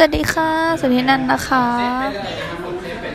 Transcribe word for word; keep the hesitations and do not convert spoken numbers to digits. สวัสดีค่ะสุนินันท์นะคะ